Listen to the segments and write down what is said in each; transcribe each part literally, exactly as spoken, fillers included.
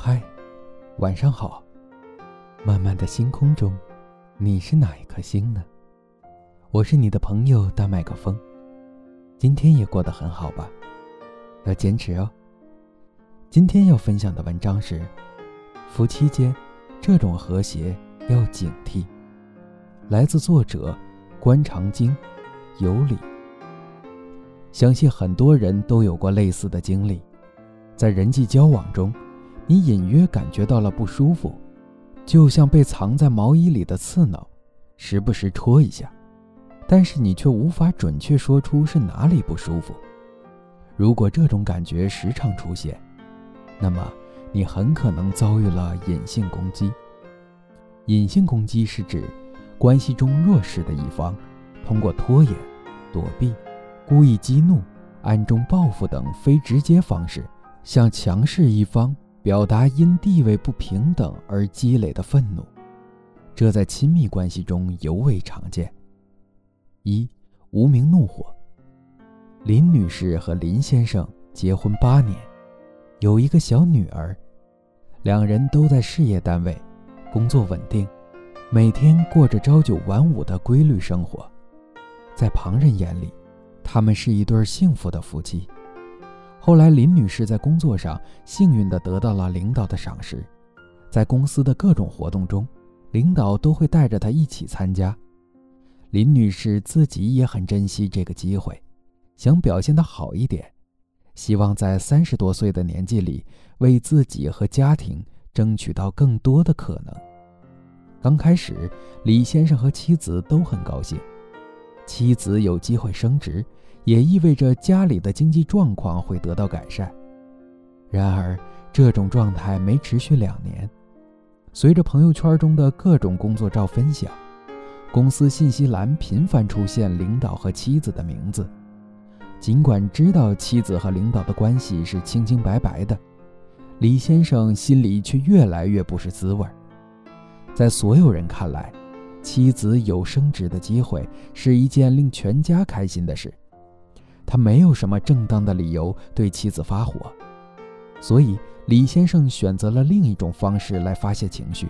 嗨，晚上好。漫漫的星空中，你是哪一颗星呢？我是你的朋友大麦克风。今天也过得很好吧？要坚持哦。今天要分享的文章是：夫妻间这种和谐要警惕。来自作者关长经，有理。相信很多人都有过类似的经历，在人际交往中，你隐约感觉到了不舒服，就像被藏在毛衣里的刺挠，时不时戳一下，但是你却无法准确说出是哪里不舒服。如果这种感觉时常出现，那么你很可能遭遇了隐性攻击。隐性攻击是指关系中弱势的一方通过拖延、躲避、故意激怒、暗中报复等非直接方式，向强势一方表达因地位不平等而积累的愤怒，这在亲密关系中尤为常见。一、无名怒火。林女士和林先生结婚八年，有一个小女儿，两人都在事业单位，工作稳定，每天过着朝九晚五的规律生活。在旁人眼里，他们是一对幸福的夫妻。后来林女士在工作上幸运地得到了领导的赏识，在公司的各种活动中，领导都会带着她一起参加。林女士自己也很珍惜这个机会，想表现得好一点，希望在三十多岁的年纪里为自己和家庭争取到更多的可能。刚开始，李先生和妻子都很高兴，妻子有机会升职，也意味着家里的经济状况会得到改善。然而，这种状态没持续两年。随着朋友圈中的各种工作照分享，公司信息栏频繁出现领导和妻子的名字。尽管知道妻子和领导的关系是清清白白的，李先生心里却越来越不是滋味。在所有人看来，妻子有升职的机会是一件令全家开心的事，他没有什么正当的理由对妻子发火，所以李先生选择了另一种方式来发泄情绪。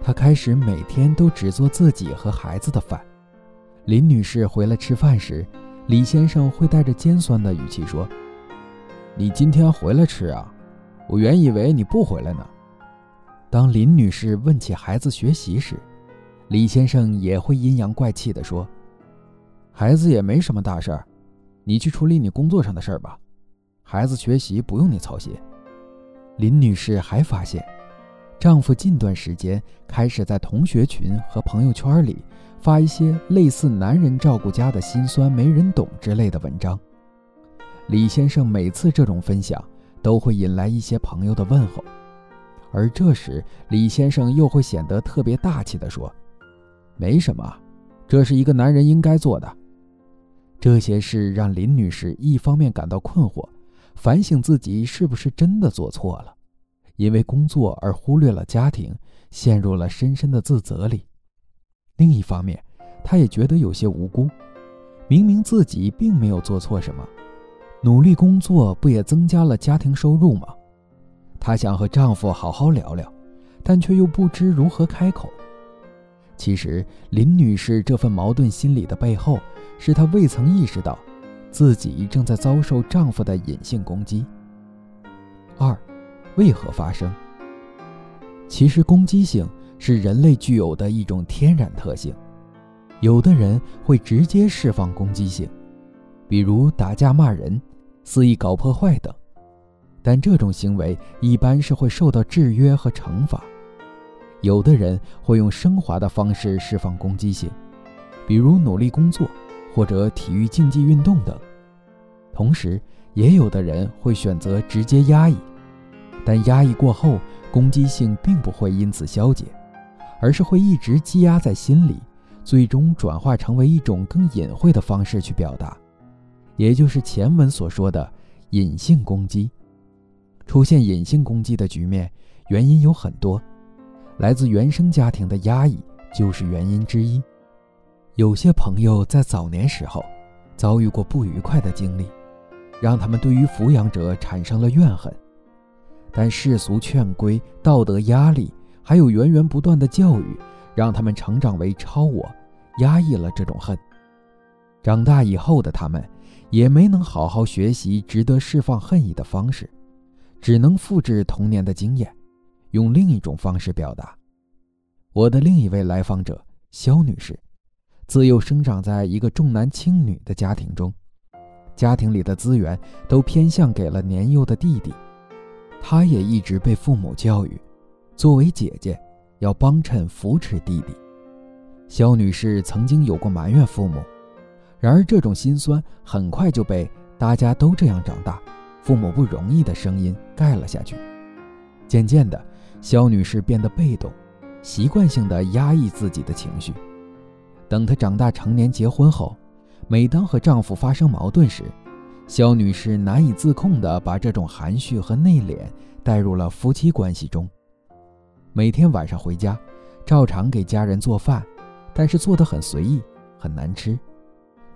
他开始每天都只做自己和孩子的饭。林女士回来吃饭时，李先生会带着尖酸的语气说：“你今天回来吃啊？我原以为你不回来呢。”当林女士问起孩子学习时，李先生也会阴阳怪气地说：“孩子也没什么大事儿，你去处理你工作上的事儿吧，孩子学习不用你操心。”林女士还发现，丈夫近段时间开始在同学群和朋友圈里发一些类似男人照顾家的辛酸没人懂之类的文章。李先生每次这种分享都会引来一些朋友的问候，而这时李先生又会显得特别大气地说：“没什么，这是一个男人应该做的。”这些事让林女士一方面感到困惑，反省自己是不是真的做错了，因为工作而忽略了家庭，陷入了深深的自责里。另一方面，她也觉得有些无辜，明明自己并没有做错什么，努力工作不也增加了家庭收入吗？她想和丈夫好好聊聊，但却又不知如何开口。其实林女士这份矛盾心理的背后，是她未曾意识到自己正在遭受丈夫的隐性攻击。二、为何发生？其实攻击性是人类具有的一种天然特性，有的人会直接释放攻击性，比如打架骂人、肆意搞破坏等，但这种行为一般是会受到制约和惩罚。有的人会用升华的方式释放攻击性，比如努力工作或者体育竞技运动等。同时，也有的人会选择直接压抑，但压抑过后，攻击性并不会因此消解，而是会一直积压在心里，最终转化成为一种更隐晦的方式去表达，也就是前文所说的隐性攻击。出现隐性攻击的局面，原因有很多，来自原生家庭的压抑就是原因之一。有些朋友在早年时候遭遇过不愉快的经历，让他们对于抚养者产生了怨恨。但世俗劝规、道德压力，还有源源不断的教育，让他们成长为超我，压抑了这种恨。长大以后的他们，也没能好好学习值得释放恨意的方式，只能复制童年的经验，用另一种方式表达。我的另一位来访者肖女士，自幼生长在一个重男轻女的家庭中，家庭里的资源都偏向给了年幼的弟弟。她也一直被父母教育，作为姐姐要帮衬扶持弟弟。肖女士曾经有过埋怨父母，然而这种心酸很快就被大家都这样长大，父母不容易的声音盖了下去。渐渐的，肖女士变得被动，习惯性的压抑自己的情绪。等她长大成年结婚后，每当和丈夫发生矛盾时，肖女士难以自控地把这种含蓄和内敛带入了夫妻关系中。每天晚上回家，照常给家人做饭，但是做得很随意，很难吃。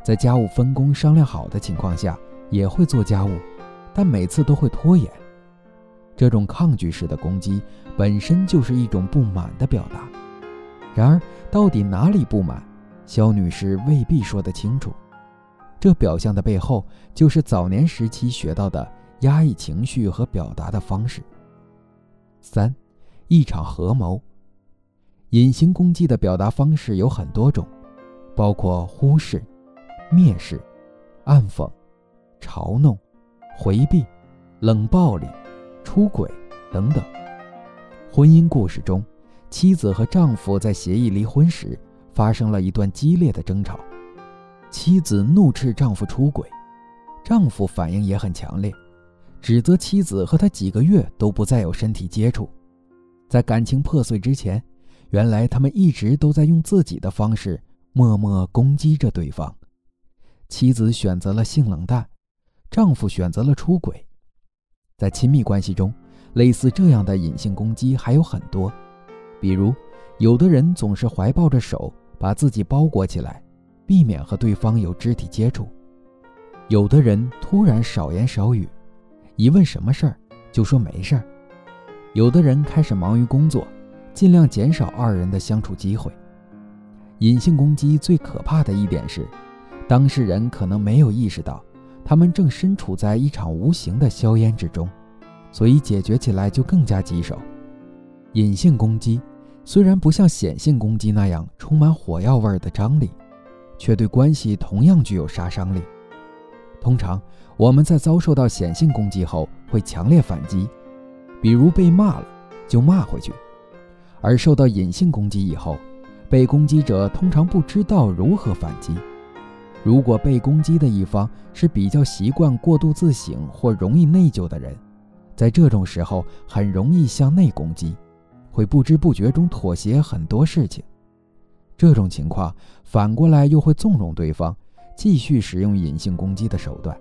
在家务分工商量好的情况下，也会做家务，但每次都会拖延。这种抗拒式的攻击本身就是一种不满的表达，然而到底哪里不满，肖女士未必说得清楚。这表象的背后，就是早年时期学到的压抑情绪和表达的方式。三，一场合谋。隐形攻击的表达方式有很多种，包括忽视、蔑视、暗讽、嘲弄、回避、冷暴力、出轨等等。婚姻故事中，妻子和丈夫在协议离婚时发生了一段激烈的争吵，妻子怒斥丈夫出轨，丈夫反应也很强烈，指责妻子和他几个月都不再有身体接触。在感情破碎之前，原来他们一直都在用自己的方式默默攻击着对方。妻子选择了性冷淡，丈夫选择了出轨。在亲密关系中，类似这样的隐性攻击还有很多，比如有的人总是怀抱着手把自己包裹起来，避免和对方有肢体接触；有的人突然少言少语，一问什么事儿就说没事儿；有的人开始忙于工作，尽量减少二人的相处机会。隐性攻击最可怕的一点是，当事人可能没有意识到，他们正身处在一场无形的硝烟之中，所以解决起来就更加棘手。隐性攻击虽然不像显性攻击那样充满火药味的张力，却对关系同样具有杀伤力。通常，我们在遭受到显性攻击后会强烈反击，比如被骂了就骂回去。而受到隐性攻击以后，被攻击者通常不知道如何反击。如果被攻击的一方是比较习惯过度自省或容易内疚的人，在这种时候很容易向内攻击，会不知不觉中妥协很多事情。这种情况反过来又会纵容对方继续使用隐性攻击的手段，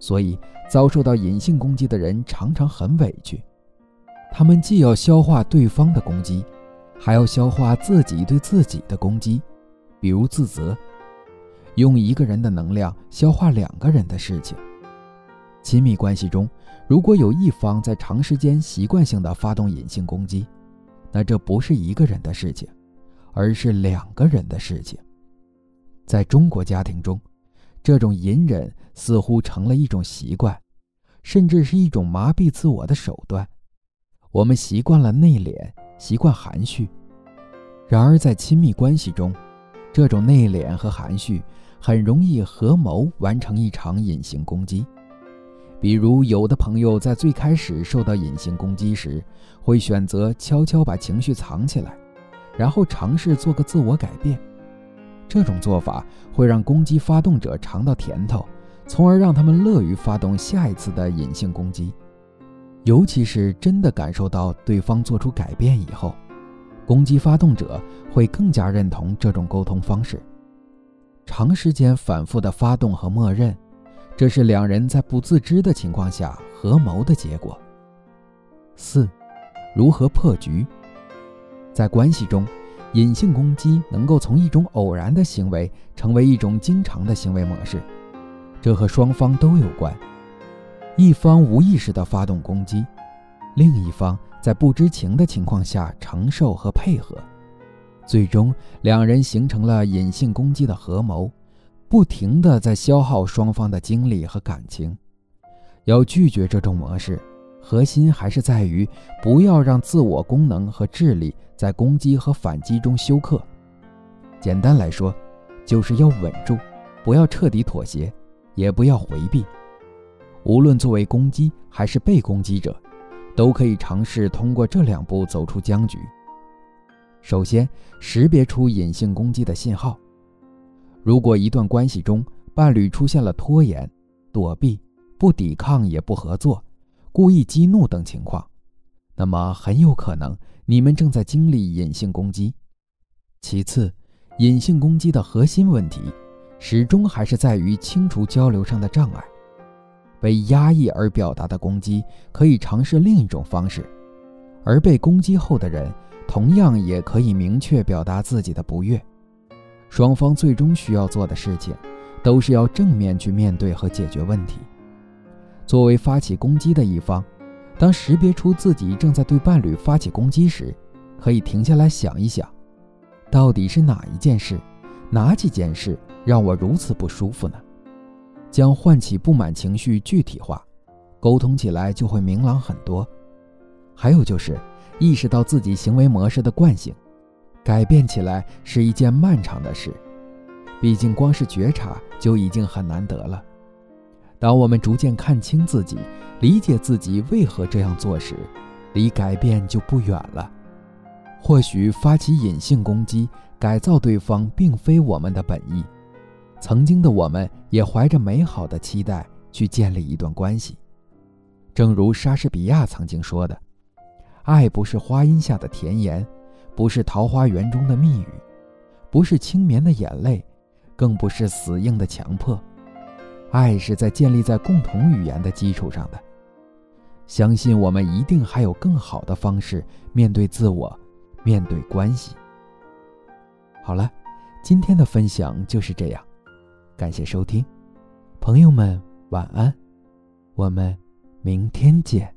所以遭受到隐性攻击的人常常很委屈，他们既要消化对方的攻击，还要消化自己对自己的攻击，比如自责。用一个人的能量消化两个人的事情。亲密关系中，如果有一方在长时间习惯性的发动隐性攻击，那这不是一个人的事情，而是两个人的事情。在中国家庭中，这种隐忍似乎成了一种习惯，甚至是一种麻痹自我的手段。我们习惯了内敛，习惯含蓄。然而在亲密关系中，这种内敛和含蓄很容易合谋完成一场隐形攻击。比如有的朋友在最开始受到隐形攻击时，会选择悄悄把情绪藏起来，然后尝试做个自我改变。这种做法会让攻击发动者尝到甜头，从而让他们乐于发动下一次的隐性攻击。尤其是真的感受到对方做出改变以后，攻击发动者会更加认同这种沟通方式。长时间反复的发动和默认，这是两人在不自知的情况下合谋的结果。四，如何破局？在关系中，隐性攻击能够从一种偶然的行为成为一种经常的行为模式，这和双方都有关。一方无意识的发动攻击，另一方在不知情的情况下承受和配合，最终两人形成了隐性攻击的合谋，不停地在消耗双方的精力和感情。要拒绝这种模式，核心还是在于不要让自我功能和智力在攻击和反击中休克。简单来说，就是要稳住，不要彻底妥协，也不要回避。无论作为攻击还是被攻击者，都可以尝试通过这两步走出僵局。首先，识别出隐性攻击的信号。如果一段关系中，伴侣出现了拖延、躲避、不抵抗也不合作、故意激怒等情况，那么很有可能你们正在经历隐性攻击。其次，隐性攻击的核心问题，始终还是在于清除交流上的障碍。被压抑而表达的攻击，可以尝试另一种方式，而被攻击后的人同样也可以明确表达自己的不悦。双方最终需要做的事情，都是要正面去面对和解决问题。作为发起攻击的一方，当识别出自己正在对伴侣发起攻击时，可以停下来想一想，到底是哪一件事，哪几件事让我如此不舒服呢？将唤起不满情绪具体化，沟通起来就会明朗很多。还有就是意识到自己行为模式的惯性，改变起来是一件漫长的事，毕竟光是觉察就已经很难得了。当我们逐渐看清自己，理解自己为何这样做时，离改变就不远了。或许发起隐性攻击，改造对方并非我们的本意，曾经的我们也怀着美好的期待去建立一段关系。正如莎士比亚曾经说的，爱不是花荫下的甜言，不是桃花源中的蜜语，不是轻绵的眼泪，更不是死硬的强迫。爱是在建立在共同语言的基础上的。相信我们一定还有更好的方式面对自我，面对关系。好了，今天的分享就是这样。感谢收听，朋友们晚安，我们明天见。